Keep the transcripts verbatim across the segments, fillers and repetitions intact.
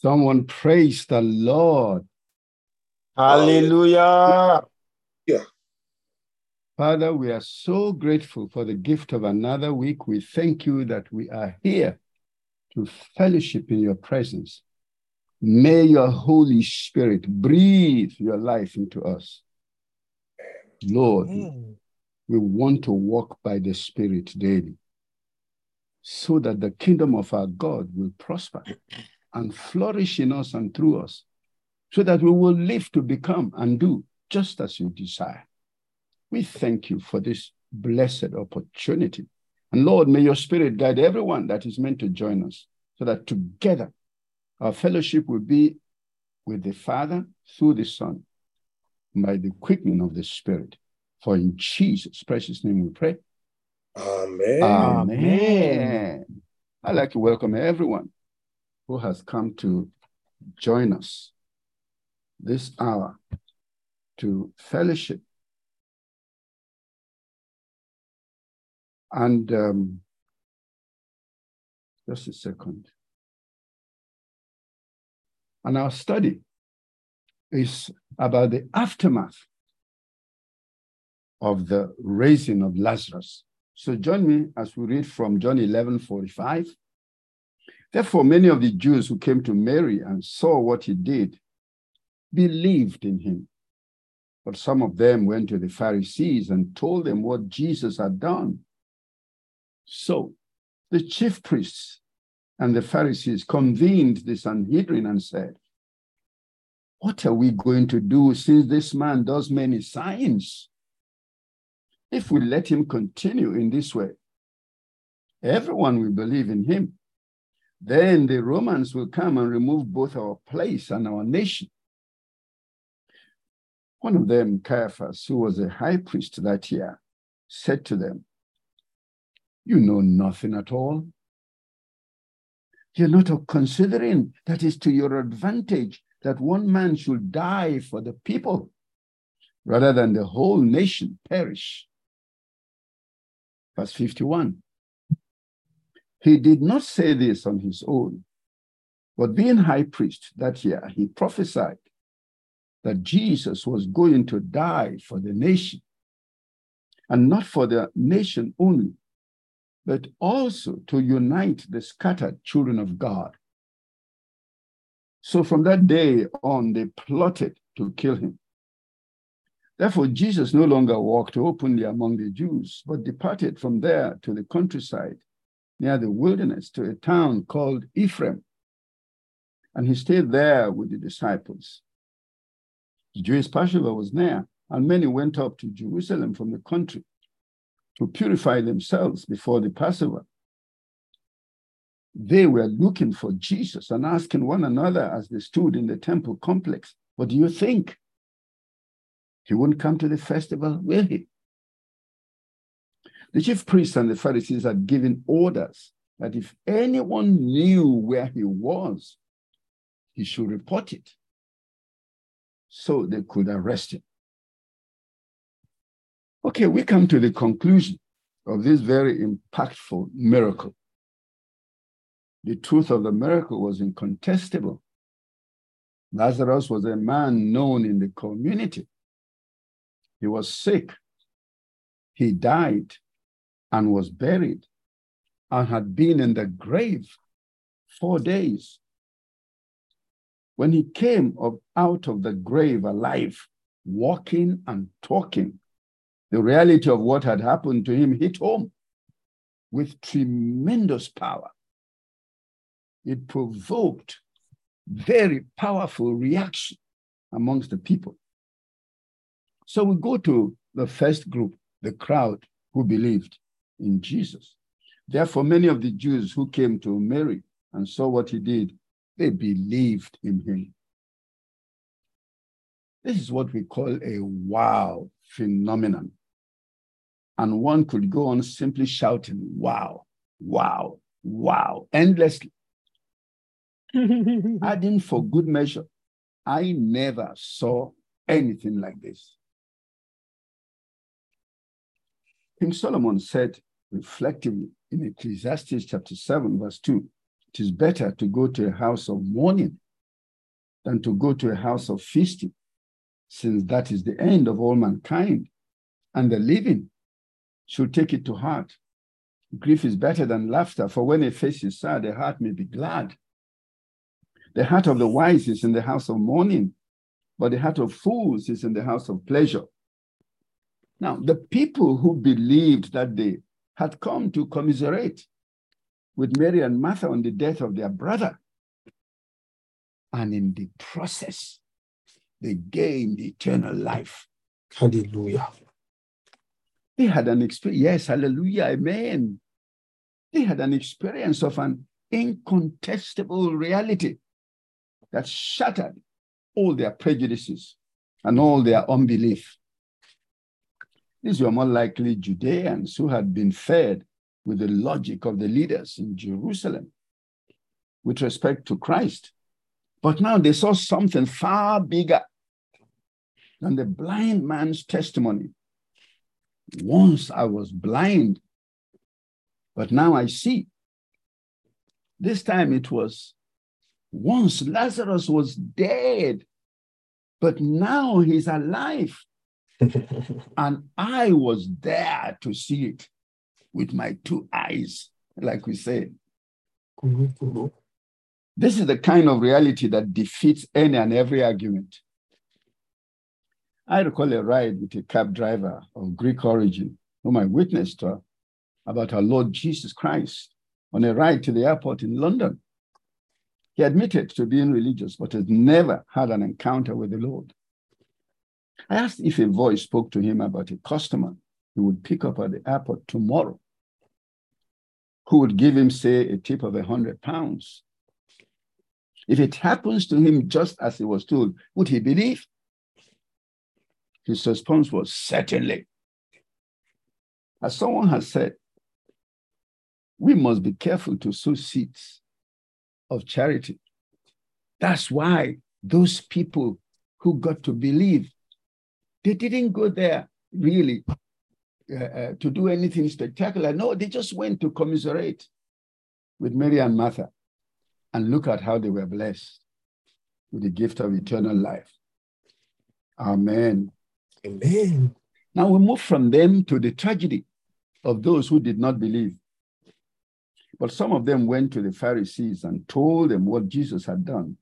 Someone praise the Lord. Hallelujah. Yeah. Father, we are so grateful for the gift of another week. We thank you that we are here to fellowship in your presence. May your Holy Spirit breathe your life into us. Lord, mm. we want to walk by the Spirit daily so that the kingdom of our God will prosper and flourish in us and through us, so that we will live to become and do just as you desire. We thank you for this blessed opportunity. And Lord, may your Spirit guide everyone that is meant to join us, so that together our fellowship will be with the Father through the Son, by the quickening of the Spirit. For in Jesus' precious name we pray. Amen. Amen. I'd like to welcome everyone who has come to join us this hour to fellowship. And um, just a second. And our study is about the aftermath of the raising of Lazarus. So join me as we read from John eleven forty-five. Therefore, many of the Jews who came to Mary and saw what he did believed in him. But some of them went to the Pharisees and told them what Jesus had done. So the chief priests and the Pharisees convened the Sanhedrin and said, "What are we going to do since this man does many signs? If we let him continue in this way, everyone will believe in him. Then the Romans will come and remove both our place and our nation." One of them, Caiaphas, who was a high priest that year, said to them, "You know nothing at all. You're not considering that it's to your advantage that one man should die for the people, rather than the whole nation perish." Verse fifty-one. He did not say this on his own, but being high priest that year, he prophesied that Jesus was going to die for the nation, and not for the nation only, but also to unite the scattered children of God. So from that day on, they plotted to kill him. Therefore, Jesus no longer walked openly among the Jews, but departed from there to the countryside, near the wilderness, to a town called Ephraim. And he stayed there with the disciples. The Jewish Passover was near, and many went up to Jerusalem from the country to purify themselves before the Passover. They were looking for Jesus and asking one another as they stood in the temple complex, "What do you think? He won't come to the festival, will he?" The chief priests and the Pharisees had given orders that if anyone knew where he was, he should report it, so they could arrest him. Okay, we come to the conclusion of this very impactful miracle. The truth of the miracle was incontestable. Lazarus was a man known in the community. He was sick. He died and was buried and had been in the grave four days. When he came up out of the grave alive, walking and talking, the reality of what had happened to him hit home with tremendous power. It provoked very powerful reaction amongst the people. So we go to the first group, the crowd who believed in Jesus. Therefore, many of the Jews who came to Mary and saw what he did, they believed in him. This is what we call a wow phenomenon. And one could go on simply shouting, "Wow, wow, wow," endlessly. Adding for good measure, "I never saw anything like this." King Solomon said reflectively in Ecclesiastes chapter seven, verse two, "It is better to go to a house of mourning than to go to a house of feasting, since that is the end of all mankind, and the living should take it to heart. Grief is better than laughter, for when a face is sad, a heart may be glad. The heart of the wise is in the house of mourning, but the heart of fools is in the house of pleasure. Now, the people who believed that day had come to commiserate with Mary and Martha on the death of their brother. And in the process, they gained eternal life. Hallelujah. They had an experience. Yes, hallelujah, amen. They had an experience of an incontestable reality that shattered all their prejudices and all their unbelief. These were more likely Judeans who had been fed with the logic of the leaders in Jerusalem with respect to Christ. But now they saw something far bigger than the blind man's testimony. Once I was blind, but now I see. This time it was, once Lazarus was dead, but now he's alive. And I was there to see it with my two eyes, like we say. This is the kind of reality that defeats any and every argument. I recall a ride with a cab driver of Greek origin, whom I witnessed to about our Lord Jesus Christ on a ride to the airport in London. He admitted to being religious, but had never had an encounter with the Lord. I asked if a voice spoke to him about a customer he would pick up at the airport tomorrow, who would give him, say, a tip of a hundred pounds. If it happens to him just as he was told, would he believe? His response was, certainly. As someone has said, we must be careful to sow seeds of charity. That's why those people who got to believe, they didn't go there really uh, uh, to do anything spectacular. No, they just went to commiserate with Mary and Martha. And look at how they were blessed with the gift of eternal life. Amen. Amen. Now we move from them to the tragedy of those who did not believe. But some of them went to the Pharisees and told them what Jesus had done.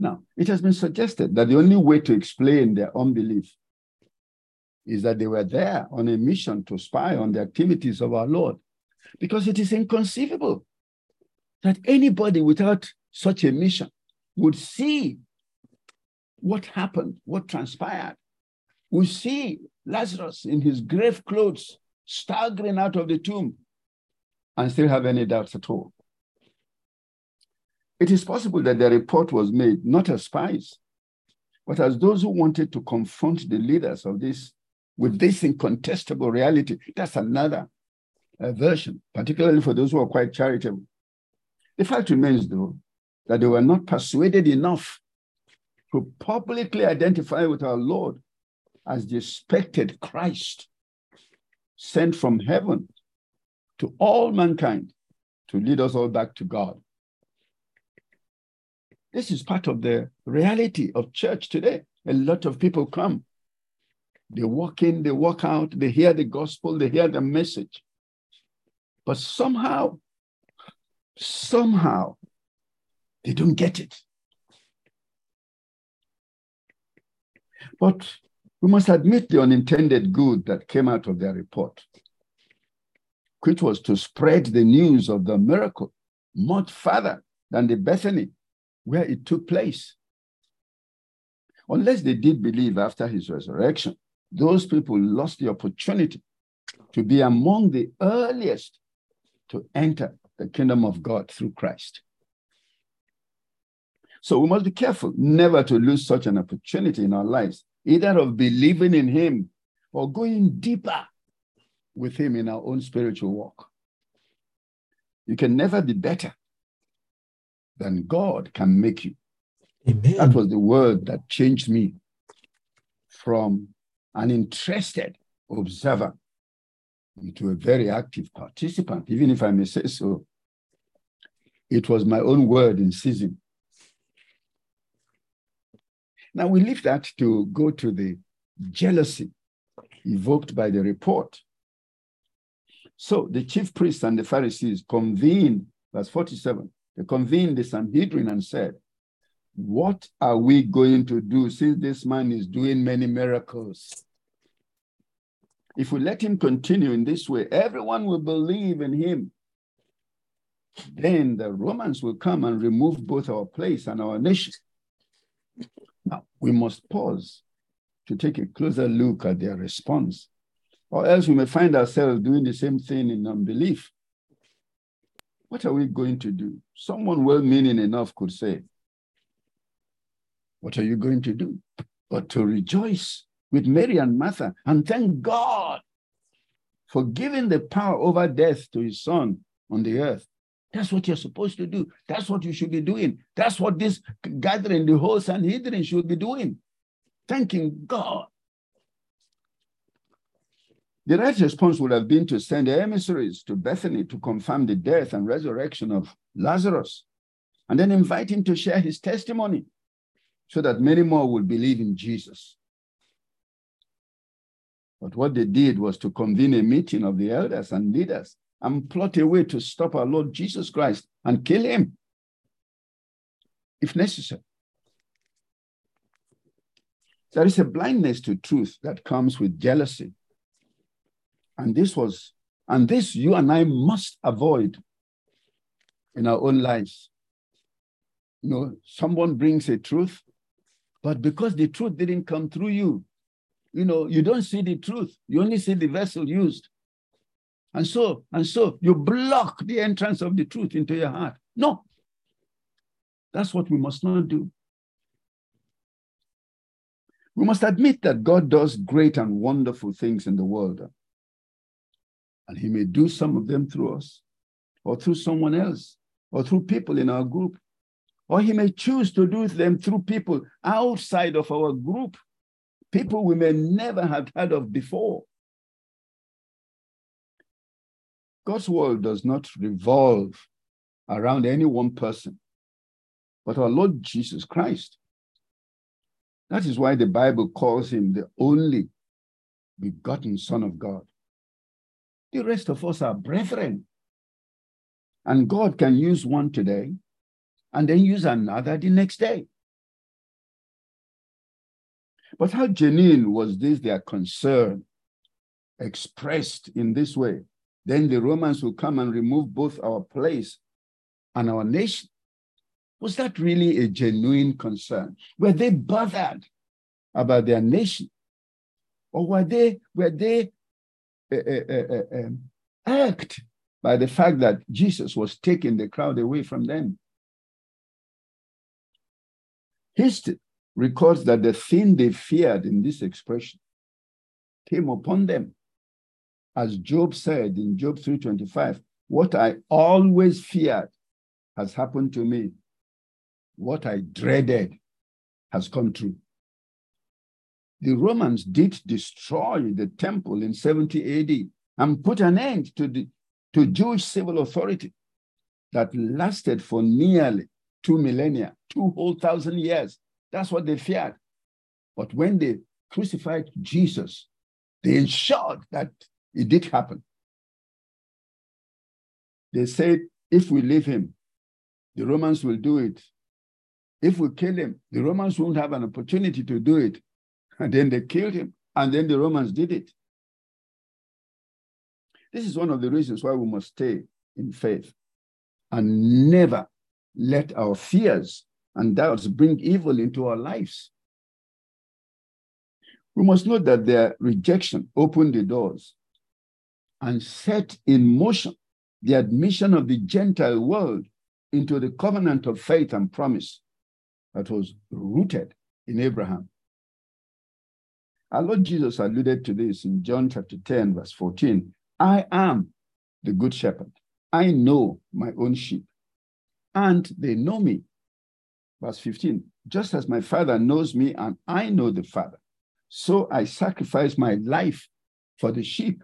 Now, it has been suggested that the only way to explain their unbelief is that they were there on a mission to spy on the activities of our Lord, because it is inconceivable that anybody without such a mission would see what happened, what transpired. We see Lazarus in his grave clothes staggering out of the tomb and still have any doubts at all. It is possible that their report was made not as spies, but as those who wanted to confront the leaders of this with this incontestable reality. That's another uh, version, particularly for those who are quite charitable. The fact remains, though, that they were not persuaded enough to publicly identify with our Lord as the expected Christ sent from heaven to all mankind to lead us all back to God. This is part of the reality of church today. A lot of people come. They walk in, they walk out, they hear the gospel, they hear the message. But somehow, somehow, they don't get it. But we must admit the unintended good that came out of their report, which was to spread the news of the miracle much farther than the Bethany, where it took place. Unless they did believe after his resurrection, those people lost the opportunity to be among the earliest to enter the kingdom of God through Christ. So we must be careful never to lose such an opportunity in our lives, either of believing in him or going deeper with him in our own spiritual walk. You can never be better than God can make you. Amen. That was the word that changed me from an interested observer into a very active participant, even if I may say so. It was my own word in season. Now we leave that to go to the jealousy evoked by the report. So the chief priests and the Pharisees convened, verse forty-seven, they convened the Sanhedrin and said, what are we going to do since this man is doing many miracles? If we let him continue in this way, everyone will believe in him. Then the Romans will come and remove both our place and our nation. Now, we must pause to take a closer look at their response, or else we may find ourselves doing the same thing in unbelief. What are we going to do? Someone well-meaning enough could say, what are you going to do? But to rejoice with Mary and Martha and thank God for giving the power over death to his son on the earth. That's what you're supposed to do. That's what you should be doing. That's what this gathering, the whole Sanhedrin, should be doing. Thanking God. The right response would have been to send emissaries to Bethany to confirm the death and resurrection of Lazarus, and then invite him to share his testimony so that many more would believe in Jesus. But what they did was to convene a meeting of the elders and leaders and plot a way to stop our Lord Jesus Christ and kill him, if necessary. There is a blindness to truth that comes with jealousy. And this was, and this you and I must avoid in our own lives. You know, someone brings a truth, but because the truth didn't come through you, you know, you don't see the truth. You only see the vessel used. And so, and so you block the entrance of the truth into your heart. No, that's what we must not do. We must admit that God does great and wonderful things in the world. And he may do some of them through us, or through someone else, or through people in our group. Or he may choose to do them through people outside of our group, people we may never have heard of before. God's world does not revolve around any one person, but our Lord Jesus Christ. That is why the Bible calls him the only begotten Son of God. The rest of us are brethren. And God can use one today and then use another the next day. But how genuine was this, their concern expressed in this way? Then the Romans will come and remove both our place and our nation. Was that really a genuine concern? Were they bothered about their nation? Or were they, were they uh, uh, uh, um, irked by the fact that Jesus was taking the crowd away from them? History records that the thing they feared in this expression came upon them. As Job said in Job three twenty-five, what I always feared has happened to me. What I dreaded has come true. The Romans did destroy the temple in seventy A D and put an end to, the, to Jewish civil authority that lasted for nearly two millennia, two whole thousand years. That's what they feared. But when they crucified Jesus, they ensured that it did happen. They said, if we leave him, the Romans will do it. If we kill him, the Romans won't have an opportunity to do it. And then they killed him, and then the Romans did it. This is one of the reasons why we must stay in faith and never let our fears and doubts bring evil into our lives. We must note that their rejection opened the doors and set in motion the admission of the Gentile world into the covenant of faith and promise that was rooted in Abraham. Our Lord Jesus alluded to this in John chapter ten, verse fourteen. I am the good shepherd. I know my own sheep, and they know me. Verse fifteen, just as my Father knows me and I know the Father, so I sacrifice my life for the sheep.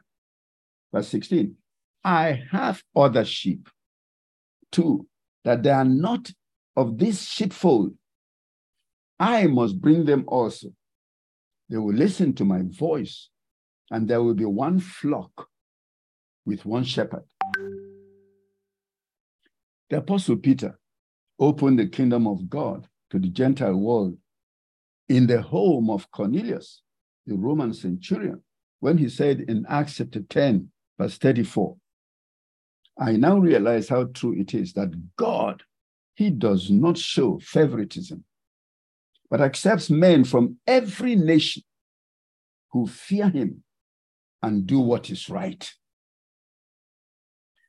Verse sixteen, I have other sheep too, that they are not of this sheepfold. I must bring them also. They will listen to my voice, and there will be one flock with one shepherd. The Apostle Peter opened the kingdom of God to the Gentile world in the home of Cornelius, the Roman centurion, when he said in Acts chapter ten, verse thirty-four, I now realize how true it is that God, he does not show favoritism, but accepts men from every nation who fear him and do what is right.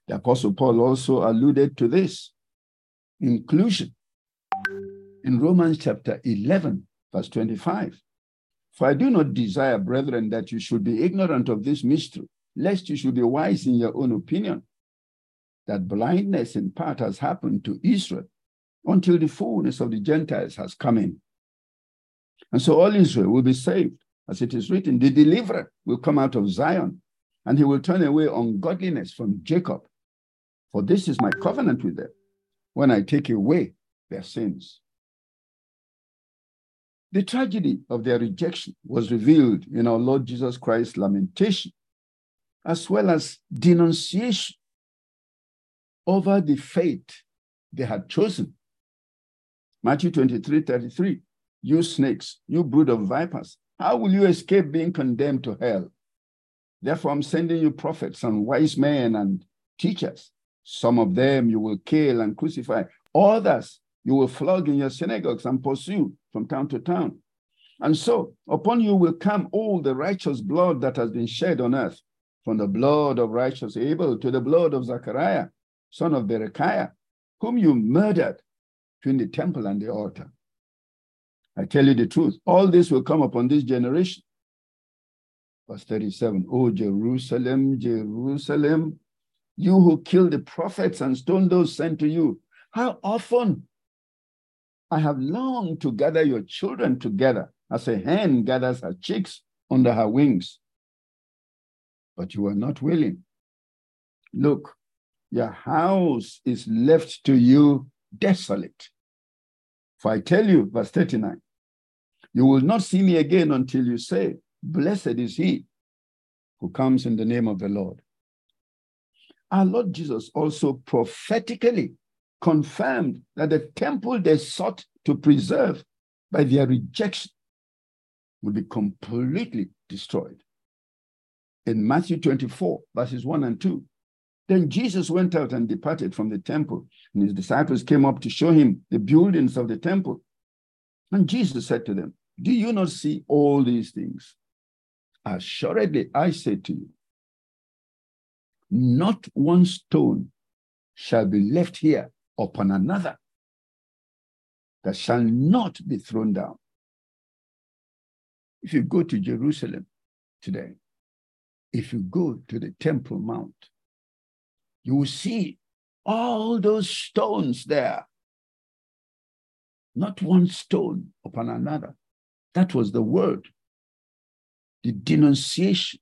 The Apostle Paul also alluded to this inclusion in Romans chapter eleven, verse twenty-five. For I do not desire, brethren, that you should be ignorant of this mystery, lest you should be wise in your own opinion, that blindness in part has happened to Israel until the fullness of the Gentiles has come in. And so all Israel will be saved, as it is written, the deliverer will come out of Zion, and he will turn away ungodliness from Jacob. For this is my covenant with them, when I take away their sins. The tragedy of their rejection was revealed in our Lord Jesus Christ's lamentation, as well as denunciation over the fate they had chosen. Matthew twenty-three, thirty-three, you snakes, you brood of vipers, how will you escape being condemned to hell? Therefore, I'm sending you prophets and wise men and teachers. Some of them you will kill and crucify. Others you will flog in your synagogues and pursue from town to town. And so upon you will come all the righteous blood that has been shed on earth, from the blood of righteous Abel to the blood of Zechariah, son of Berechiah, whom you murdered between the temple and the altar. I tell you the truth, all this will come upon this generation. Verse thirty-seven, O Jerusalem, Jerusalem, you who killed the prophets and stoned those sent to you, how often I have longed to gather your children together as a hen gathers her chicks under her wings. But you are not willing. Look, your house is left to you desolate. For I tell you, verse thirty-nine, you will not see me again until you say, blessed is he who comes in the name of the Lord. Our Lord Jesus also prophetically confirmed that the temple they sought to preserve by their rejection would be completely destroyed. In Matthew twenty-four, verses one and two, then Jesus went out and departed from the temple, and his disciples came up to show him the buildings of the temple. And Jesus said to them, do you not see all these things? Assuredly, I say to you, not one stone shall be left here upon another that shall not be thrown down. If you go to Jerusalem today, if you go to the Temple Mount, you will see all those stones there. Not one stone upon another. That was the word, the denunciation,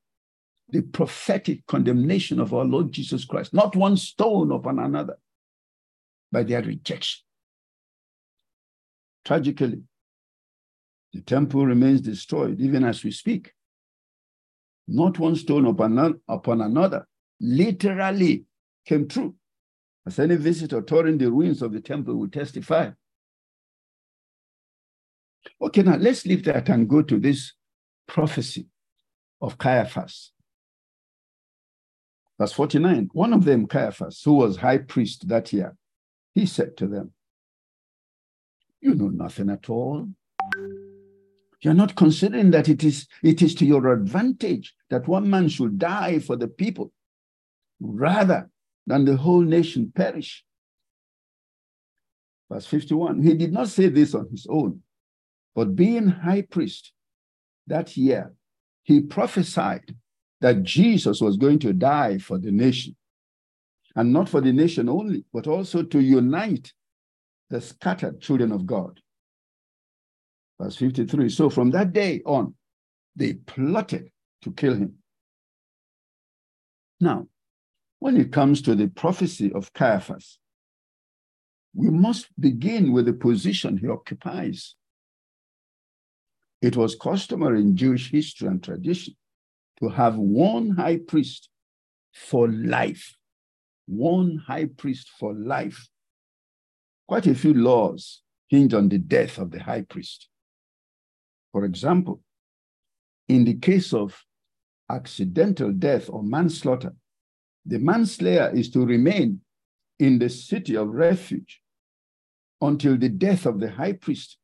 the prophetic condemnation of our Lord Jesus Christ. Not one stone upon another by their rejection. Tragically, the temple remains destroyed even as we speak. Not one stone upon, upon another literally came true, as any visitor touring the ruins of the temple will testify. Okay, now let's leave that and go to this prophecy of Caiaphas. Verse forty-nine, one of them, Caiaphas, who was high priest that year, he said to them, you know nothing at all. You're not considering that it is, it is to your advantage that one man should die for the people rather than the whole nation perish. Verse fifty-one, he did not say this on his own, but being high priest that year, he prophesied that Jesus was going to die for the nation, and not for the nation only, but also to unite the scattered children of God. Verse fifty-three, so from that day on, they plotted to kill him. Now, when it comes to the prophecy of Caiaphas, we must begin with the position he occupies It was customary in Jewish history and tradition to have one high priest for life. One high priest for life. Quite a few laws hinge on the death of the high priest. For example, in the case of accidental death or manslaughter, the manslayer is to remain in the city of refuge until the death of the high priest.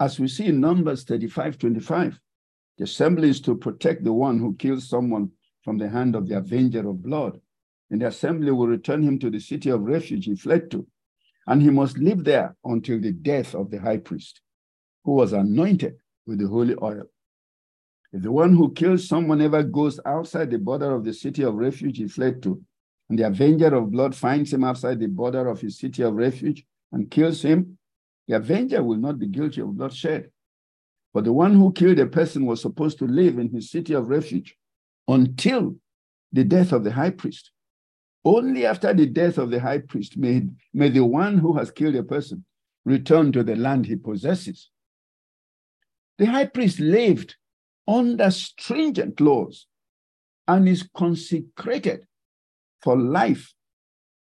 As we see in Numbers thirty-five twenty-five, the assembly is to protect the one who kills someone from the hand of the avenger of blood, and the assembly will return him to the city of refuge he fled to, and he must live there until the death of the high priest, who was anointed with the holy oil. If the one who kills someone ever goes outside the border of the city of refuge he fled to, and the avenger of blood finds him outside the border of his city of refuge and kills him, the avenger will not be guilty of bloodshed. But the one who killed a person was supposed to live in his city of refuge until the death of the high priest. Only after the death of the high priest may, may the one who has killed a person return to the land he possesses. The high priest lived under stringent laws and is consecrated for life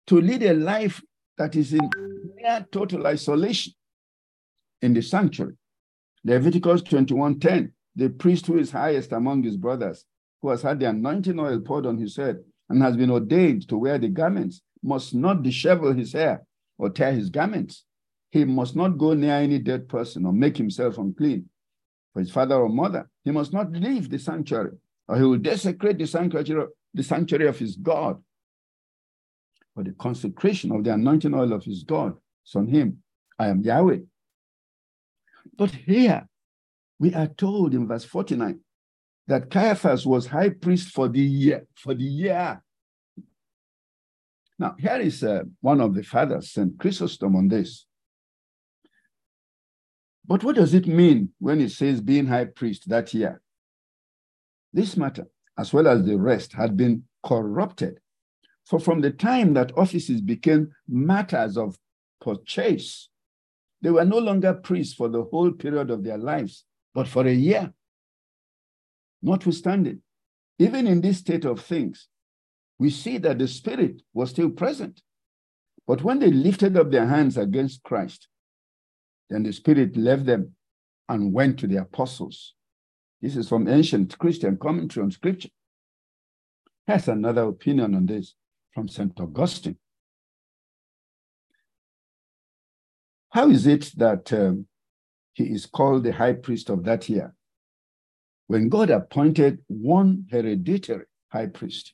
to lead a life that is in near total isolation in the sanctuary. Leviticus twenty-one ten, the priest who is highest among his brothers, who has had the anointing oil poured on his head and has been ordained to wear the garments, must not dishevel his hair or tear his garments. He must not go near any dead person or make himself unclean for his father or mother. He must not leave the sanctuary, or he will desecrate the sanctuary, the sanctuary of his God. For the consecration of the anointing oil of his God is on him. I am Yahweh. But here we are told in verse forty-nine that Caiaphas was high priest for the year. For the year. Now, here is uh, one of the fathers, Saint Chrysostom, on this. But what does it mean when it says being high priest that year? This matter, as well as the rest, had been corrupted. For from the time that offices became matters of purchase, they were no longer priests for the whole period of their lives, but for a year. Notwithstanding, even in this state of things, we see that the Spirit was still present. But when they lifted up their hands against Christ, then the Spirit left them and went to the apostles. This is from Ancient Christian Commentary on Scripture. Here's another opinion on this from Saint Augustine. How is it that um, he is called the high priest of that year, when God appointed one hereditary high priest?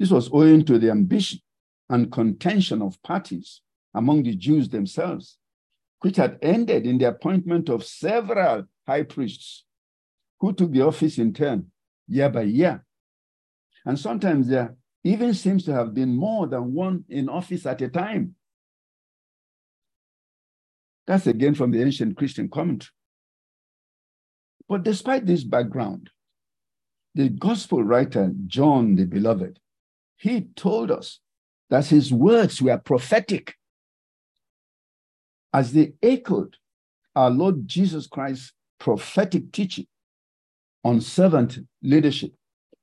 This was owing to the ambition and contention of parties among the Jews themselves, which had ended in the appointment of several high priests who took the office in turn, year by year. And sometimes there even seems to have been more than one in office at a time. That's again from the Ancient Christian Commentary. But despite this background, the gospel writer John the Beloved, he told us that his words were prophetic as they echoed our Lord Jesus Christ's prophetic teaching on servant leadership,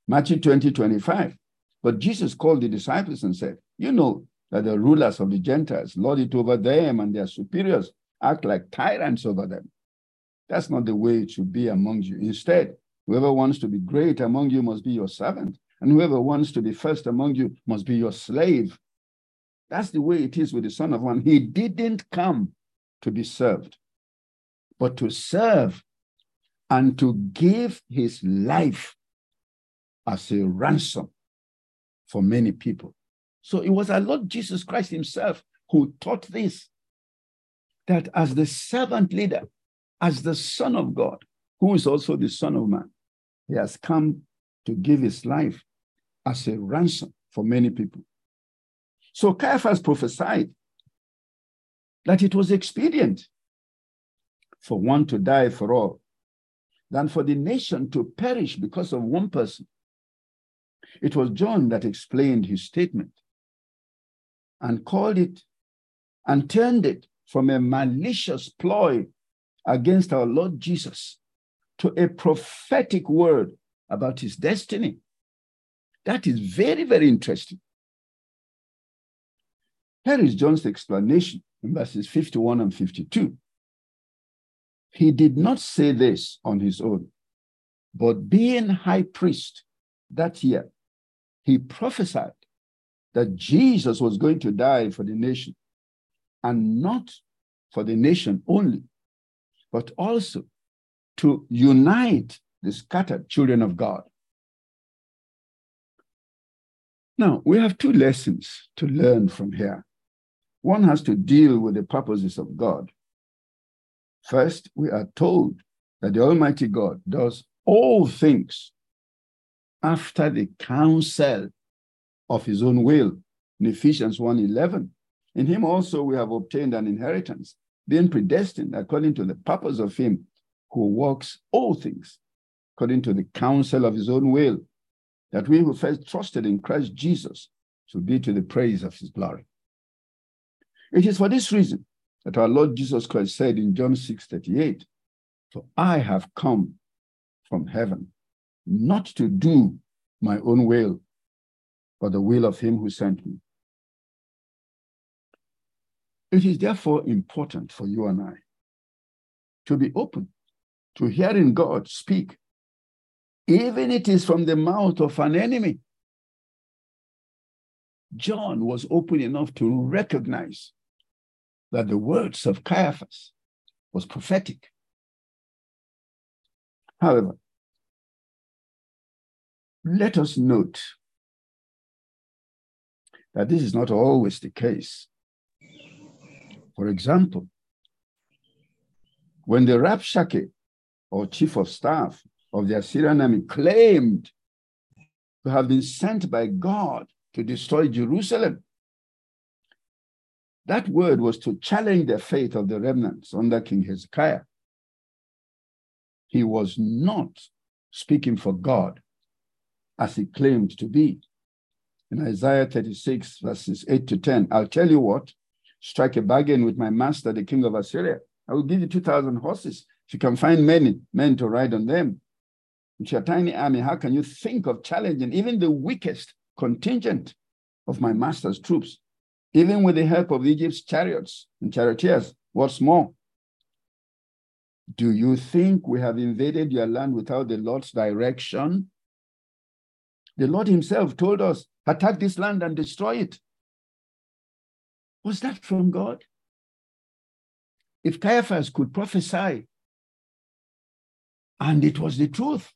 Matthew twenty twenty-five. But Jesus called the disciples and said, "You know that the rulers of the Gentiles lord it over them, and their superiors act like tyrants over them. That's not the way it should be among you. Instead, whoever wants to be great among you must be your servant, and whoever wants to be first among you must be your slave. That's the way it is with the Son of Man. He didn't come to be served, but to serve and to give his life as a ransom for many people." So it was our Lord Jesus Christ himself who taught this, that as the servant leader, as the Son of God, who is also the Son of Man, he has come to give his life as a ransom for many people. So Caiaphas prophesied that it was expedient for one to die for all, than for the nation to perish because of one person. It was John that explained his statement and called it and turned it from a malicious ploy against our Lord Jesus to a prophetic word about his destiny. That is very, very interesting. Here is John's explanation in verses fifty-one and fifty-two. He did not say this on his own, but being high priest that year, he prophesied that Jesus was going to die for the nation, and not for the nation only, but also to unite the scattered children of God. Now, we have two lessons to learn from here. One has to deal with the purposes of God. First, we are told that the Almighty God does all things after the counsel of his own will, in Ephesians one eleven. In him also we have obtained an inheritance, being predestined according to the purpose of him who works all things, according to the counsel of his own will, that we who first trusted in Christ Jesus should be to the praise of his glory. It is for this reason that our Lord Jesus Christ said in John six thirty-eight, "For I have come from heaven, not to do my own will, but the will of him who sent me." It is therefore important for you and I to be open to hearing God speak, even if it is from the mouth of an enemy. John was open enough to recognize that the words of Caiaphas was prophetic. However, let us note that this is not always the case. For example, when the Rabshakeh, or chief of staff of the Assyrian army, claimed to have been sent by God to destroy Jerusalem, that word was to challenge the faith of the remnants under King Hezekiah. He was not speaking for God, as he claimed to be. In Isaiah thirty-six, verses eight to ten, "I'll tell you what, strike a bargain with my master, the king of Assyria. I will give you two thousand horses. If you can find many men to ride on them. With your tiny army, how can you think of challenging even the weakest contingent of my master's troops? Even with the help of Egypt's chariots and charioteers, what's more? Do you think we have invaded your land without the Lord's direction? The Lord himself told us, attack this land and destroy it." Was that from God? If Caiaphas could prophesy, and it was the truth,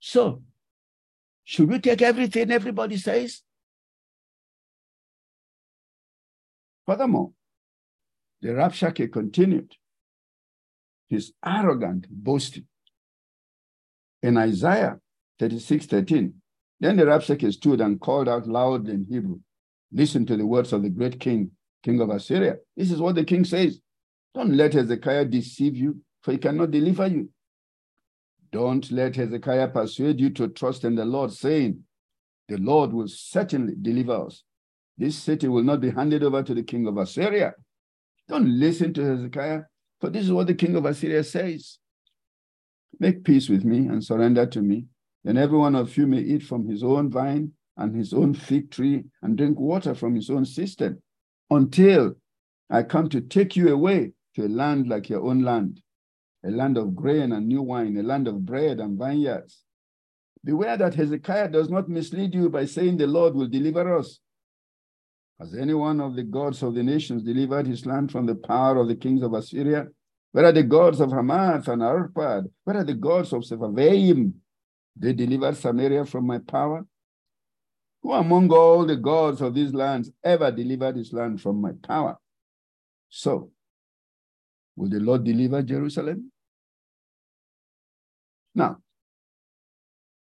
so should we take everything everybody says? Furthermore, the Rabshakeh continued his arrogant boasting. In Isaiah thirty-six thirteen, "Then the Rabshakeh stood and called out loudly in Hebrew, 'Listen to the words of the great king, king of Assyria. This is what the king says. Don't let Hezekiah deceive you, for he cannot deliver you. Don't let Hezekiah persuade you to trust in the Lord, saying, the Lord will certainly deliver us. This city will not be handed over to the king of Assyria. Don't listen to Hezekiah, for this is what the king of Assyria says. Make peace with me and surrender to me. Then every one of you may eat from his own vine and his own fig tree and drink water from his own cistern, until I come to take you away to a land like your own land, a land of grain and new wine, a land of bread and vineyards. Beware that Hezekiah does not mislead you by saying the Lord will deliver us. Has any one of the gods of the nations delivered his land from the power of the kings of Assyria? Where are the gods of Hamath and Arpad? Where are the gods of Sepharvaim? They delivered Samaria from my power. Who among all the gods of these lands ever delivered his land from my power? So, will the Lord deliver Jerusalem?" Now,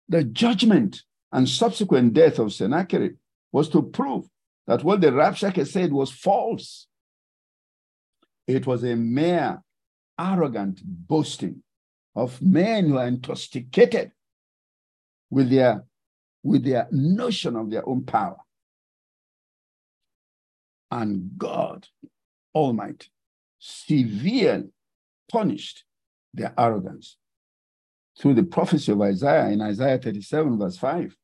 the judgment and subsequent death of Sennacherib was to prove that what the Rabshakeh said was false. It was a mere arrogant boasting of men who are intoxicated with their with their notion of their own power. And God Almighty severely punished their arrogance through the prophecy of Isaiah in Isaiah thirty-seven, verse five.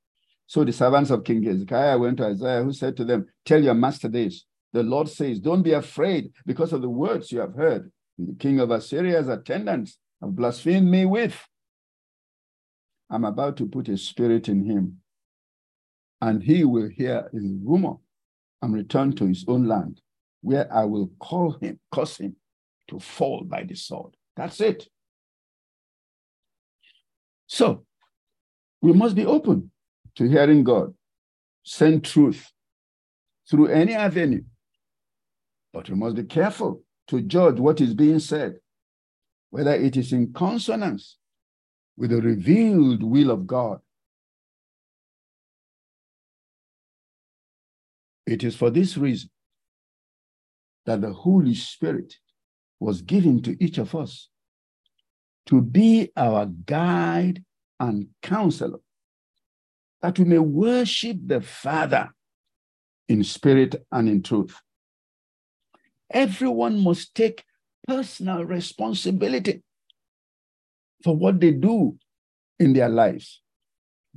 So the servants of King Hezekiah went to Isaiah, who said to them, tell your master this, the Lord says, don't be afraid because of the words you have heard. The king of Assyria's attendants have blasphemed me with. I'm about to put a spirit in him, and he will hear a rumor and return to his own land, where I will call him, cause him to fall by the sword. That's it. So we must be open to hearing God send truth through any avenue. But we must be careful to judge what is being said, whether it is in consonance with the revealed will of God. It is for this reason that the Holy Spirit was given to each of us to be our guide and counselor, that we may worship the Father in spirit and in truth. Everyone must take personal responsibility for what they do in their lives.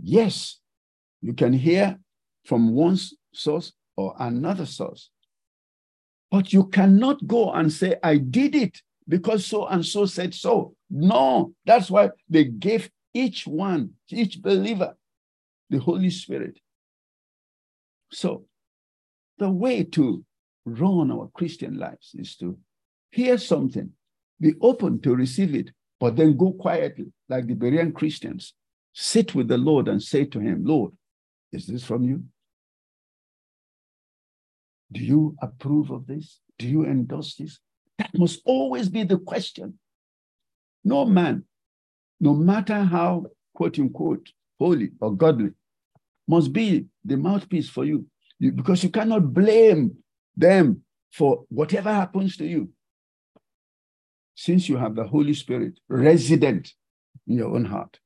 Yes, you can hear from one source or another source, but you cannot go and say, I did it because so and so said so. No, that's why they gave each one, each believer, the Holy Spirit. So the way to run our Christian lives is to hear something, be open to receive it, but then go quietly, like the Berean Christians. Sit with the Lord and say to him, Lord, is this from you? Do you approve of this? Do you endorse this? That must always be the question. No man, no matter how, quote unquote, holy or godly, must be the mouthpiece for you. you because you cannot blame them for whatever happens to you, since you have the Holy Spirit resident in your own heart.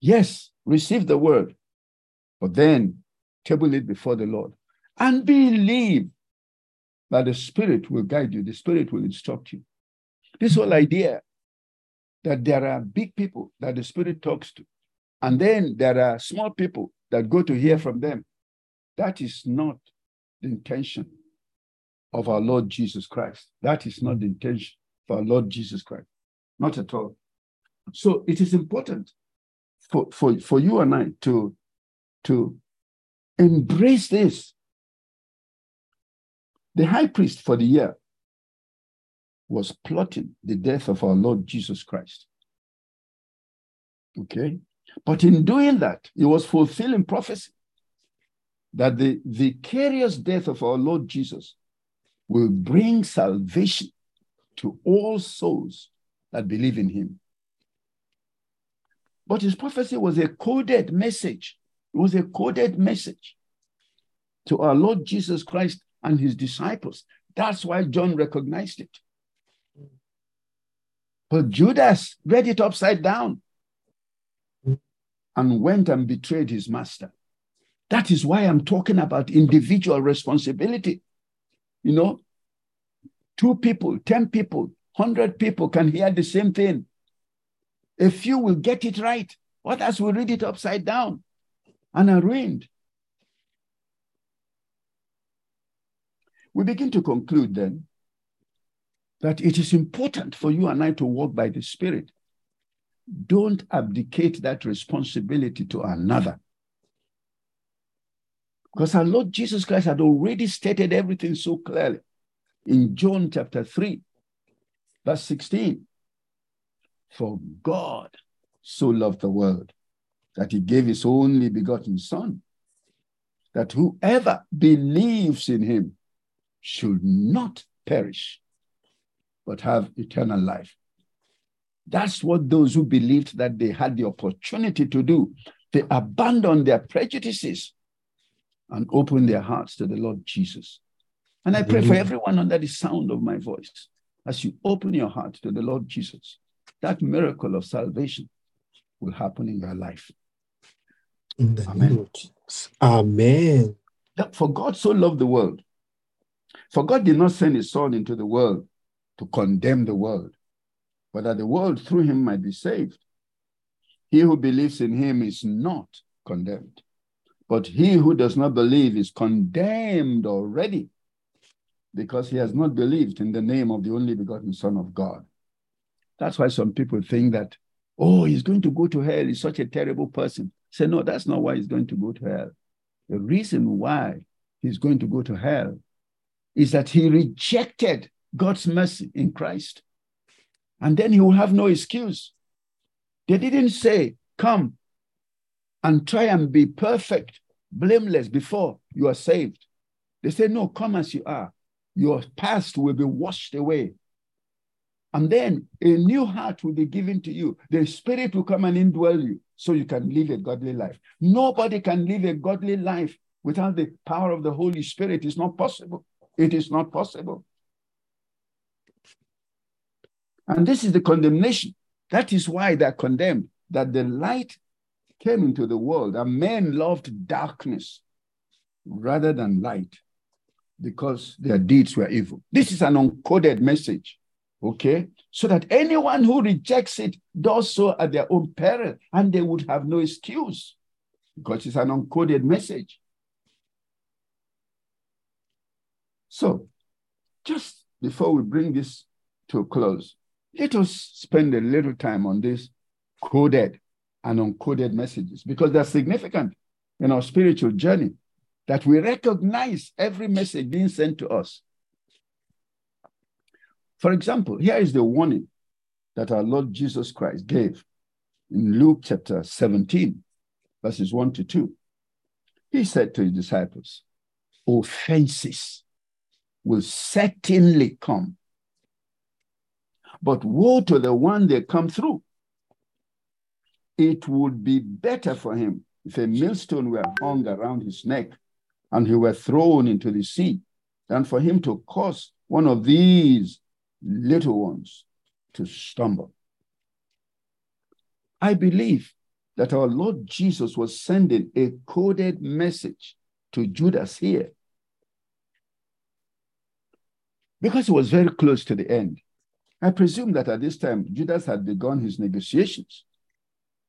Yes, receive the word, but then table it before the Lord and believe that the Spirit will guide you, the Spirit will instruct you. This whole idea that there are big people that the Spirit talks to, and then there are small people that go to hear from them, that is not the intention of our Lord Jesus Christ. That is not the intention for our Lord Jesus Christ. Not at all. So it is important for, for, for you and I to, to embrace this. The high priest for the year was plotting the death of our Lord Jesus Christ. Okay? But in doing that, he was fulfilling prophecy that the vicarious death of our Lord Jesus will bring salvation to all souls that believe in him. But his prophecy was a coded message. It was a coded message to our Lord Jesus Christ and his disciples. That's why John recognized it. But Judas read it upside down and went and betrayed his master. That is why I'm talking about individual responsibility. You know, two people, ten people, hundred people can hear the same thing. A few will get it right. Others will read it upside down and are ruined. We begin to conclude then that it is important for you and I to walk by the Spirit. Don't abdicate that responsibility to another. Because our Lord Jesus Christ had already stated everything so clearly in John chapter three, verse sixteen. For God so loved the world that he gave his only begotten Son, that whoever believes in him should not perish, but have eternal life. That's what those who believed that they had the opportunity to do. They abandoned their prejudices and open their hearts to the Lord Jesus. And I pray for everyone under the sound of my voice, as you open your heart to the Lord Jesus, that miracle of salvation will happen in your life. In the Amen. Name of Jesus. Amen. That for God so loved the world. For God did not send his Son into the world to condemn the world, but that the world through him might be saved. He who believes in him is not condemned, but he who does not believe is condemned already, because he has not believed in the name of the only begotten Son of God. That's why some people think that, oh, he's going to go to hell, he's such a terrible person. Say, no, that's not why he's going to go to hell. The reason why he's going to go to hell is that he rejected God's mercy in Christ. And then he will have no excuse. They didn't say, come and try and be perfect, blameless before you are saved. They said, no, come as you are. Your past will be washed away. And then a new heart will be given to you. The Spirit will come and indwell you so you can live a godly life. Nobody can live a godly life without the power of the Holy Spirit. It's not possible. It is not possible. And this is the condemnation. That is why they're condemned, that the light came into the world and men loved darkness rather than light, because their deeds were evil. This is an uncoded message, okay? So that anyone who rejects it does so at their own peril, and they would have no excuse, because it's an uncoded message. So, just before we bring this to a close, let us spend a little time on these coded and uncoded messages, because they're significant in our spiritual journey, that we recognize every message being sent to us. For example, here is the warning that our Lord Jesus Christ gave in Luke chapter seventeen, verses one to two. He said to his disciples, offenses will certainly come, but woe to the one they come through. It would be better for him if a millstone were hung around his neck and he were thrown into the sea, than for him to cause one of these little ones to stumble. I believe that our Lord Jesus was sending a coded message to Judas here, because it was very close to the end. I presume that at this time, Judas had begun his negotiations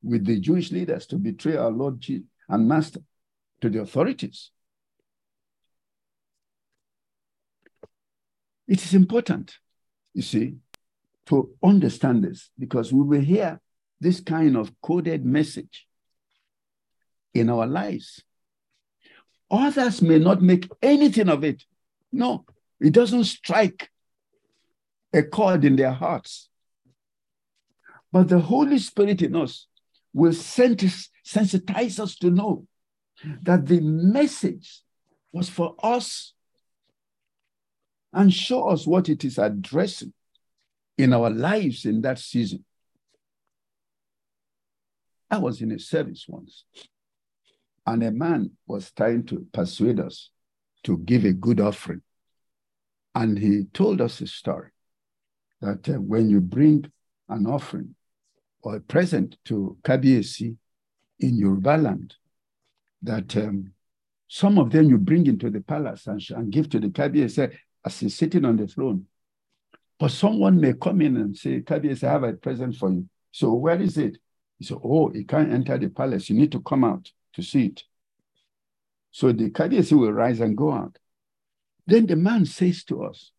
with the Jewish leaders to betray our Lord Jesus and Master to the authorities. It is important, you see, to understand this, because we will hear this kind of coded message in our lives. Others may not make anything of it. No, it doesn't strike a chord in their hearts. But the Holy Spirit in us will sensitize us to know that the message was for us, and show us what it is addressing in our lives in that season. I was in a service once, and a man was trying to persuade us to give a good offering. And he told us a story that uh, when you bring an offering or a present to Kabiyesi in Yoruba land, that um, some of them you bring into the palace and, and give to the Kabiyesi as he's sitting on the throne. But someone may come in and say, Kabiyesi, I have a present for you. So where is it? He said, oh, you can't enter the palace. You need to come out to see it. So the Kabiyesi will rise and go out. Then the man says to us,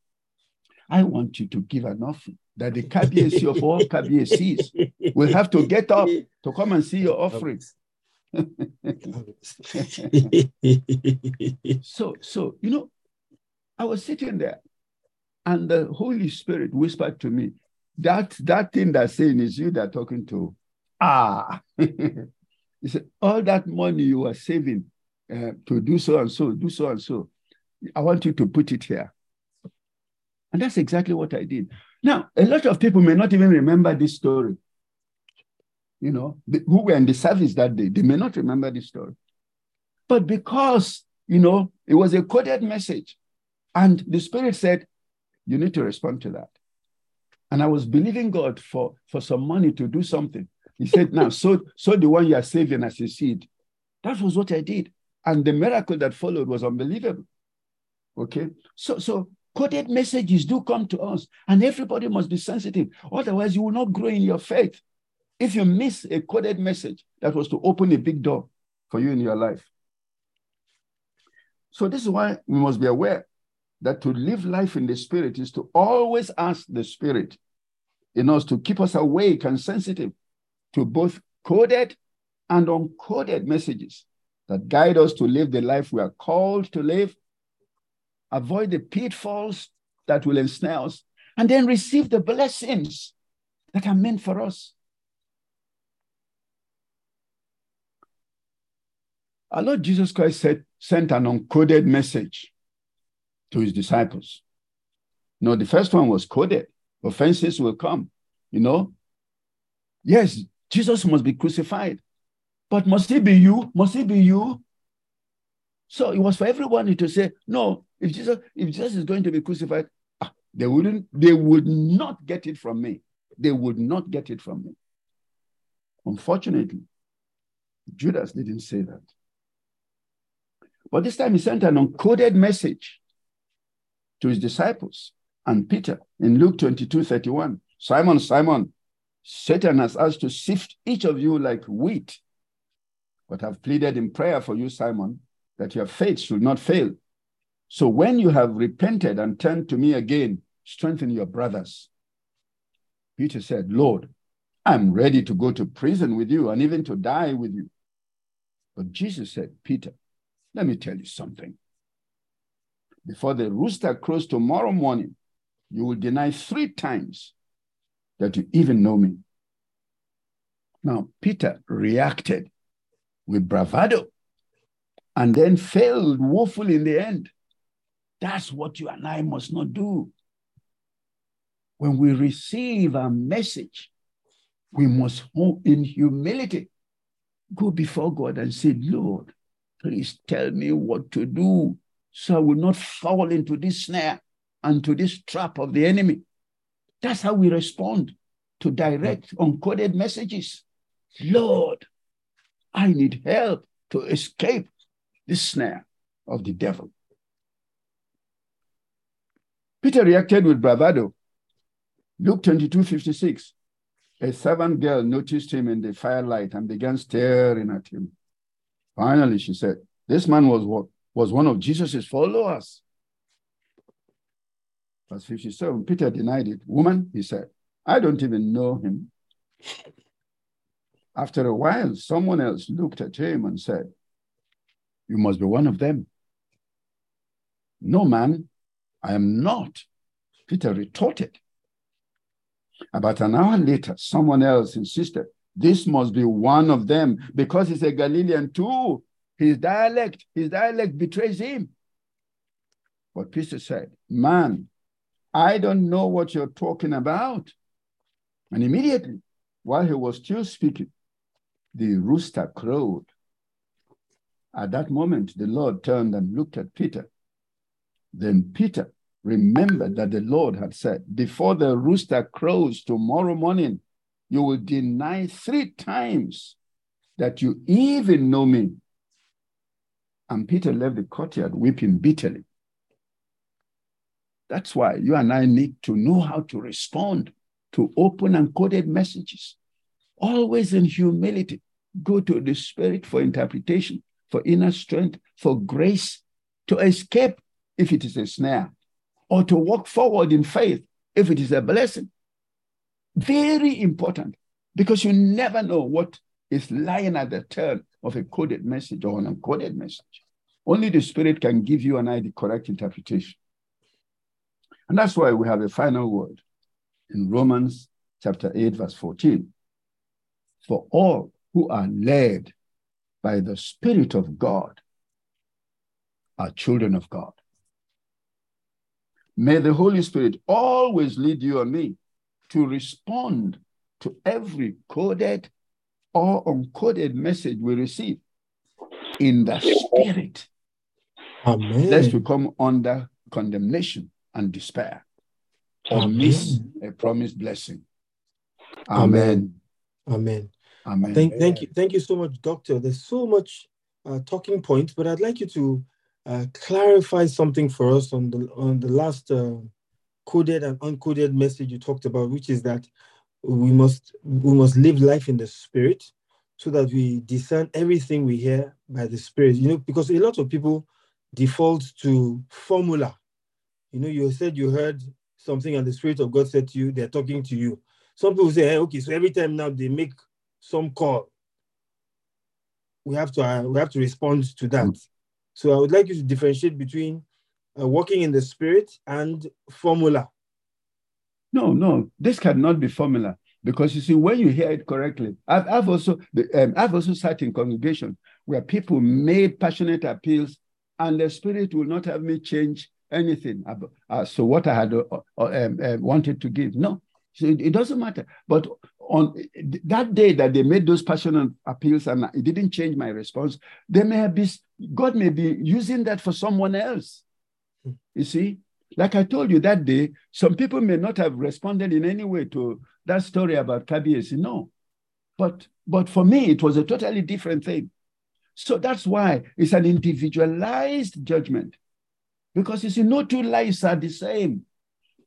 I want you to give an offering, that the Kabiyesi of all Kabiyesis will have to get up to come and see your offerings. so, so, you know, I was sitting there, and the Holy Spirit whispered to me, that that thing that's saying is you that's talking to. Ah! He said, all that money you are saving uh, to do so and so, do so and so, I want you to put it here. And that's exactly what I did. Now, a lot of people may not even remember this story. You know, the, who were in the service that day, they may not remember this story. But because, you know, it was a coded message, and the Spirit said, you need to respond to that. And I was believing God for, for some money to do something. He said, now, so, so the one you are saving as a seed. That was what I did. And the miracle that followed was unbelievable. Okay? So, so coded messages do come to us, and everybody must be sensitive. Otherwise, you will not grow in your faith. if you miss a coded message that was to open a big door for you in your life. So this is why we must be aware that to live life in the Spirit is to always ask the Spirit in us to keep us awake and sensitive to both coded and uncoded messages that guide us to live the life we are called to live, avoid the pitfalls that will ensnare us, and then receive the blessings that are meant for us. Our Lord Jesus Christ said, sent an uncoded message to his disciples. No, the first one was coded. Offenses will come, you know. Yes, Jesus must be crucified, but must he be you? Must he be you? So it was for everyone to say, no, if Jesus, if Jesus is going to be crucified, ah, they wouldn't, they would not get it from me. They would not get it from me. Unfortunately, Judas didn't say that. But this time he sent an uncoded message to his disciples and Peter in Luke twenty-two thirty-one. Simon, Simon, Satan has asked to sift each of you like wheat, but I've pleaded in prayer for you, Simon, that your faith should not fail. So when you have repented and turned to me again, strengthen your brothers. Peter said, Lord, I'm ready to go to prison with you and even to die with you. But Jesus said, Peter, let me tell you something. Before the rooster crows tomorrow morning, you will deny three times that you even know me. Now, Peter reacted with bravado and then failed woefully in the end. That's what you and I must not do. When we receive a message, we must, in humility, go before God and say, Lord, please tell me what to do so I will not fall into this snare and to this trap of the enemy. That's how we respond to direct, uncoded messages. Lord, I need help to escape this snare of the devil. Peter reacted with bravado. Luke twenty-two fifty-six, a servant girl noticed him in the firelight and began staring at him. Finally, she said, this man was, was one of Jesus' followers. Verse fifty-seven, Peter denied it. Woman, he said, I don't even know him. After a while, someone else looked at him and said, you must be one of them. No, man, I am not, Peter retorted. About an hour later, someone else insisted, this must be one of them, because he's a Galilean too. His dialect, his dialect betrays him. But Peter said, man, I don't know what you're talking about. And immediately, while he was still speaking, the rooster crowed. At that moment, the Lord turned and looked at Peter. Then Peter remembered that the Lord had said, before the rooster crows tomorrow morning, you will deny three times that you even know me. And Peter left the courtyard weeping bitterly. That's why you and I need to know how to respond to open and coded messages. Always in humility, go to the Spirit for interpretation, for inner strength, for grace, to escape if it is a snare, or to walk forward in faith if it is a blessing. Very important, because you never know what is lying at the turn of a coded message or an uncoded message. Only the Spirit can give you and I the correct interpretation. And that's why we have a final word in Romans chapter eight, verse fourteen. For all who are led by the Spirit of God are children of God. May the Holy Spirit always lead you and me to respond to every coded or uncoded message we receive in the Spirit. Amen. Lest we come under condemnation and despair, or Amen. Miss a promised blessing. Amen. Amen. Amen. Thank, thank you, thank you so much, Doctor. There's so much uh, talking points, but I'd like you to uh, clarify something for us on the on the last uh, coded and uncoded message you talked about, which is that we must we must live life in the Spirit so that we discern everything we hear by the Spirit. You know, because a lot of people default to formula. You know, you said you heard something and the Spirit of God said to you, they're talking to you. Some people say, hey, okay, so every time now they make some call, we have to uh, we have to respond to that. So I would like you to differentiate between uh, walking in the Spirit and formula. No, no, this cannot be formula, because you see, when you hear it correctly, I've, I've also um, I've also sat in congregation where people made passionate appeals, and the Spirit will not have me change anything about uh, so what I had uh, uh, um, uh, wanted to give. No. So it, it doesn't matter. But on that day that they made those passionate appeals and it didn't change my response, they may have been, God may be using that for someone else. You see, like I told you that day, some people may not have responded in any way to that story about Kabiyesi. No, but but for me, it was a totally different thing. So that's why it's an individualized judgment, because you see, no two lives are the same,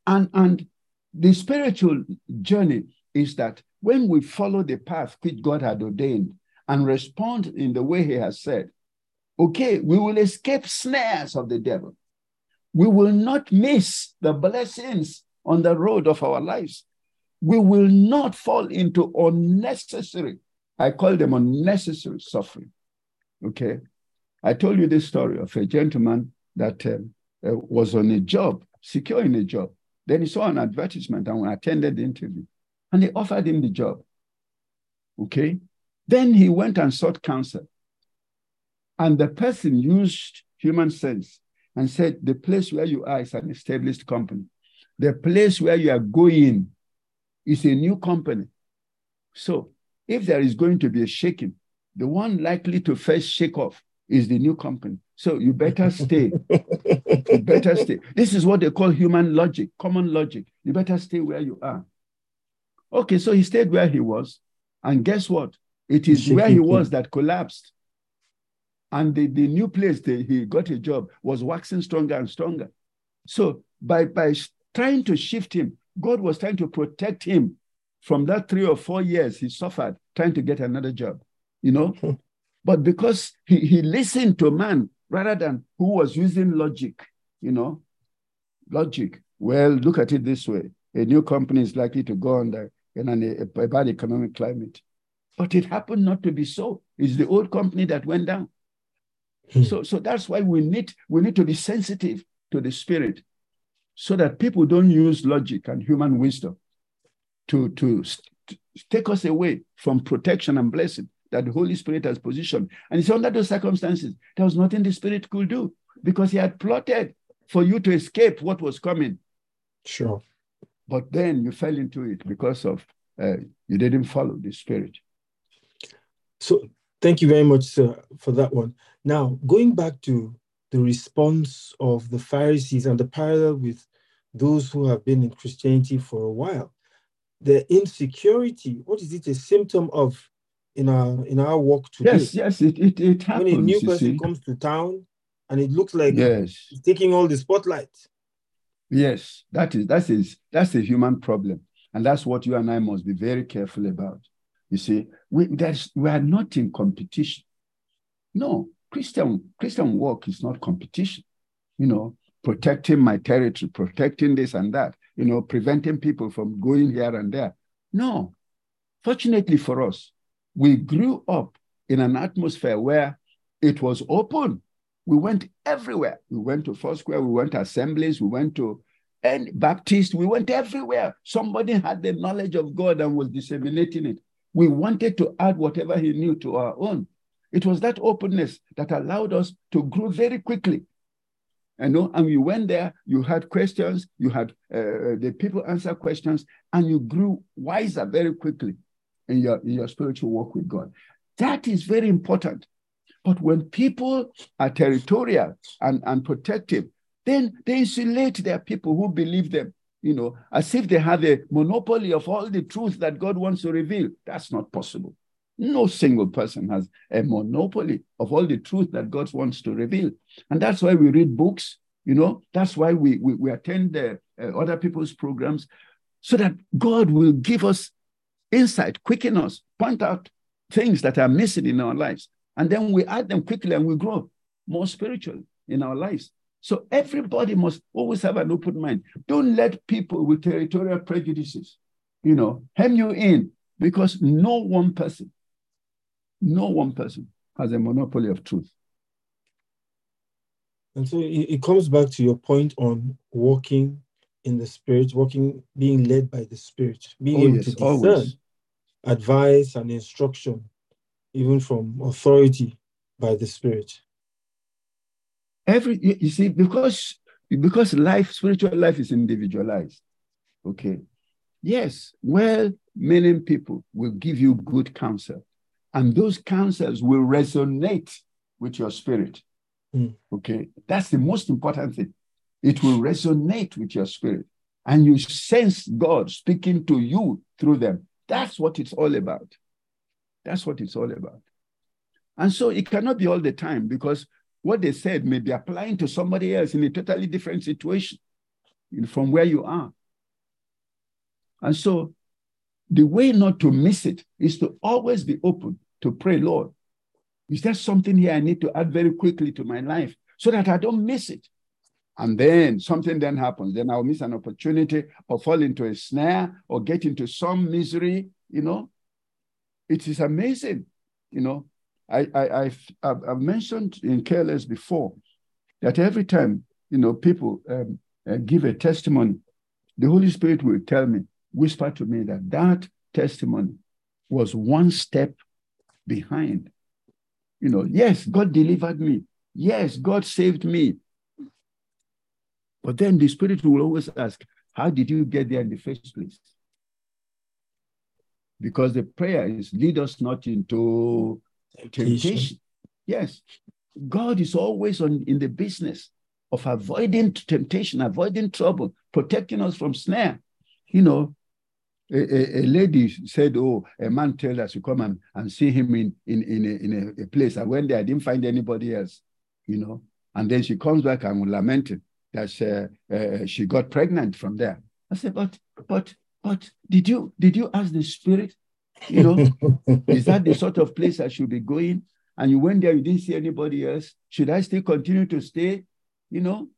and and. The spiritual journey is that when we follow the path which God had ordained and respond in the way he has said, okay, we will escape snares of the devil. We will not miss the blessings on the road of our lives. We will not fall into unnecessary, I call them unnecessary suffering. Okay. I told you this story of a gentleman that um, uh, was on a job, securing a job. Then he saw an advertisement and attended the interview. And they offered him the job. Okay? Then he went and sought counsel. And the person used human sense and said, the place where you are is an established company. The place where you are going is a new company. So if there is going to be a shaking, the one likely to first shake off is the new company. So you better stay. You better stay. This is what they call human logic, common logic. You better stay where you are. Okay, so he stayed where he was. And guess what? It is where he was that collapsed. And the, the new place that he got a job was waxing stronger and stronger. So by, by trying to shift him, God was trying to protect him from that three or four years he suffered trying to get another job, you know? But because he, he listened to man rather than who was using logic, you know, logic. Well, look at it this way. A new company is likely to go under in an, a, a bad economic climate. But it happened not to be so. It's the old company that went down. Hmm. So, so that's why we need, we need to be sensitive to the Spirit so that people don't use logic and human wisdom to, to, to take us away from protection and blessing that the Holy Spirit has positioned. And it's under those circumstances, there was nothing the Spirit could do because he had plotted for you to escape what was coming. Sure. But then you fell into it because of uh, you didn't follow the Spirit. So thank you very much, sir, for that one. Now, going back to the response of the Pharisees and the parallel with those who have been in Christianity for a while, their insecurity, what is it a symptom of in our in our walk today? Yes, yes, it, it, it happens. When a new person comes to town and it looks like yes. It's taking all the spotlight. Yes, that is that is that's a human problem. And that's what you and I must be very careful about. You see, we there's we are not in competition. No, Christian Christian walk is not competition. You know, protecting my territory, protecting this and that, you know, preventing people from going here and there. No. Fortunately for us, we grew up in an atmosphere where it was open. We went everywhere. We went to Foursquare, we went to assemblies, we went to and Baptist, we went everywhere. Somebody had the knowledge of God and was disseminating it. We wanted to add whatever he knew to our own. It was that openness that allowed us to grow very quickly. You know, and we went there, you had questions, you had uh, the people answer questions, and you grew wiser very quickly. In your, in your spiritual walk with God. That is very important. But when people are territorial and, and protective, then they insulate their people who believe them, you know, as if they have a monopoly of all the truth that God wants to reveal. That's not possible. No single person has a monopoly of all the truth that God wants to reveal. And that's why we read books, you know, that's why we, we, we attend the, uh, other people's programs, so that God will give us insight, quicken us, point out things that are missing in our lives. And then we add them quickly and we grow more spiritually in our lives. So everybody must always have an open mind. Don't let people with territorial prejudices, you know, hem you in, because no one person, no one person has a monopoly of truth. And so it comes back to your point on walking in the Spirit, walking, being led by the Spirit, being oh, able yes, to discern always. advice and instruction, even from authority by the Spirit. Every you see, because because life, spiritual life is individualized. Okay. Yes, well-meaning people will give you good counsel, and those counsels will resonate with your spirit. Mm. Okay, that's the most important thing. It will resonate with your spirit, and you sense God speaking to you through them. That's what it's all about. That's what it's all about. And so it cannot be all the time, because what they said may be applying to somebody else in a totally different situation from where you are. And so the way not to miss it is to always be open to pray, Lord, is there something here I need to add very quickly to my life so that I don't miss it? And then something then happens. Then I'll miss an opportunity or fall into a snare or get into some misery, you know. It is amazing, you know. I, I, I've, I've mentioned in K L S before that every time, you know, people um, uh, give a testimony, the Holy Spirit will tell me, whisper to me that that testimony was one step behind. You know, yes, God delivered me. Yes, God saved me. But then the Spirit will always ask, how did you get there in the first place? Because the prayer is, lead us not into temptation. Yes, God is always on in the business of avoiding temptation, avoiding trouble, protecting us from snare. You know, a, a, a lady said, oh, a man told us to come and, and see him in, in, in, a, in a, a place. I went there, I didn't find anybody else, you know. And then she comes back and lamented that she, uh, she got pregnant from there. I said, but, but, but did you, did you ask the Spirit? You know, is that the sort of place I should be going? And you went there, you didn't see anybody else. Should I still continue to stay? You know,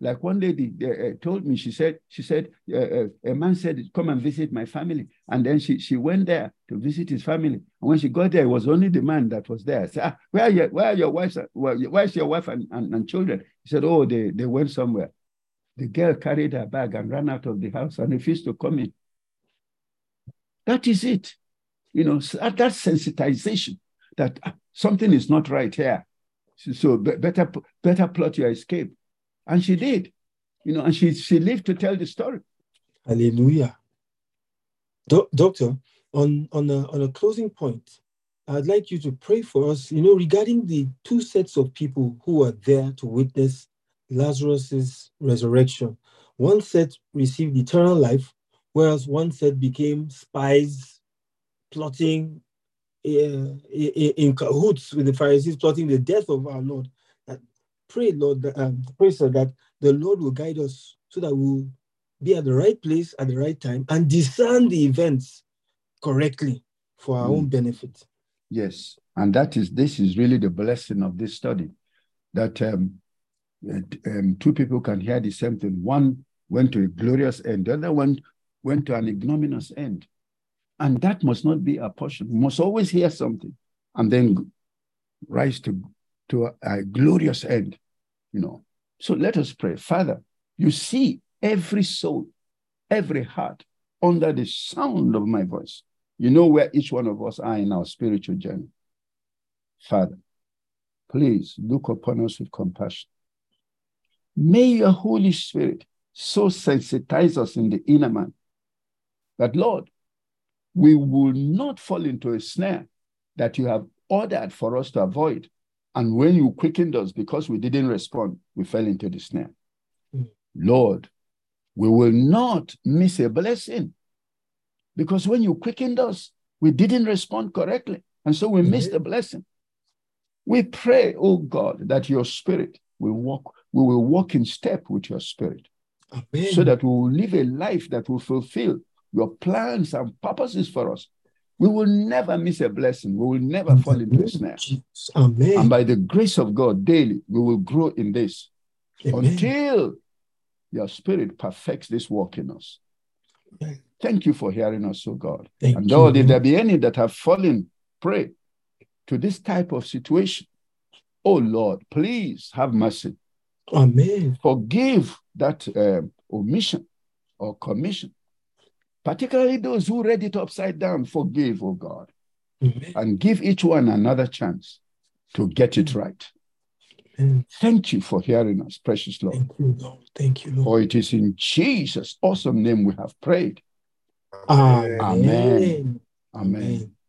like one lady uh, told me, she said, she said, uh, uh, a man said, come and visit my family. And then she, she went there to visit his family. And when she got there, it was only the man that was there. I said, ah, where are your, where are your wives? Where, where's your wife and, and, and children? He said, oh, they, they went somewhere. The girl carried her bag and ran out of the house and refused to come in. That is it. You know, that sensitization that something is not right here. So better, better plot your escape. And she did, you know, and she, she lived to tell the story. Hallelujah. Do- Doctor, on, on, a, on a closing point, I'd like you to pray for us, you know, regarding the two sets of people who are there to witness Lazarus's resurrection. One set received eternal life, whereas one set became spies, plotting uh, in cahoots with the Pharisees, plotting the death of our Lord. Uh, pray, Lord, uh, pray, sir, that the Lord will guide us so that we'll be at the right place at the right time and discern the events correctly for our mm. own benefit. Yes, and that is this is really the blessing of this study, that um, um, two people can hear the same thing. One went to a glorious end, the other one went to an ignominious end. And that must not be our portion. We must always hear something and then rise to, to a, a glorious end, you know. So let us pray. Father, you see every soul, every heart under the sound of my voice. You know where each one of us are in our spiritual journey. Father, please look upon us with compassion. May your Holy Spirit so sensitize us in the inner man that, Lord, we will not fall into a snare that you have ordered for us to avoid. And when you quickened us because we didn't respond, we fell into the snare. Mm. Lord, we will not miss a blessing because when you quickened us, we didn't respond correctly. And so we mm-hmm. missed the blessing. We pray, oh God, that your spirit will walk, we will walk in step with your spirit. Amen. So that we will live a life that will fulfill your plans and purposes for us. We will never miss a blessing. We will never fall into a snare. Amen. And by the grace of God, daily, we will grow in this. Amen. Until your spirit perfects this work in us. Amen. Thank you for hearing us, O God. Thank and Lord, you, if there be any that have fallen prey to this type of situation, oh Lord, please have mercy. Amen. Forgive that um, omission or commission. Particularly those who read it upside down, forgive, oh God. Amen. And give each one another chance to get it right. Amen. Thank you for hearing us, precious Lord. Thank you, Lord. Thank you, Lord. For it is in Jesus' awesome name we have prayed. Amen. Amen. Amen. Amen.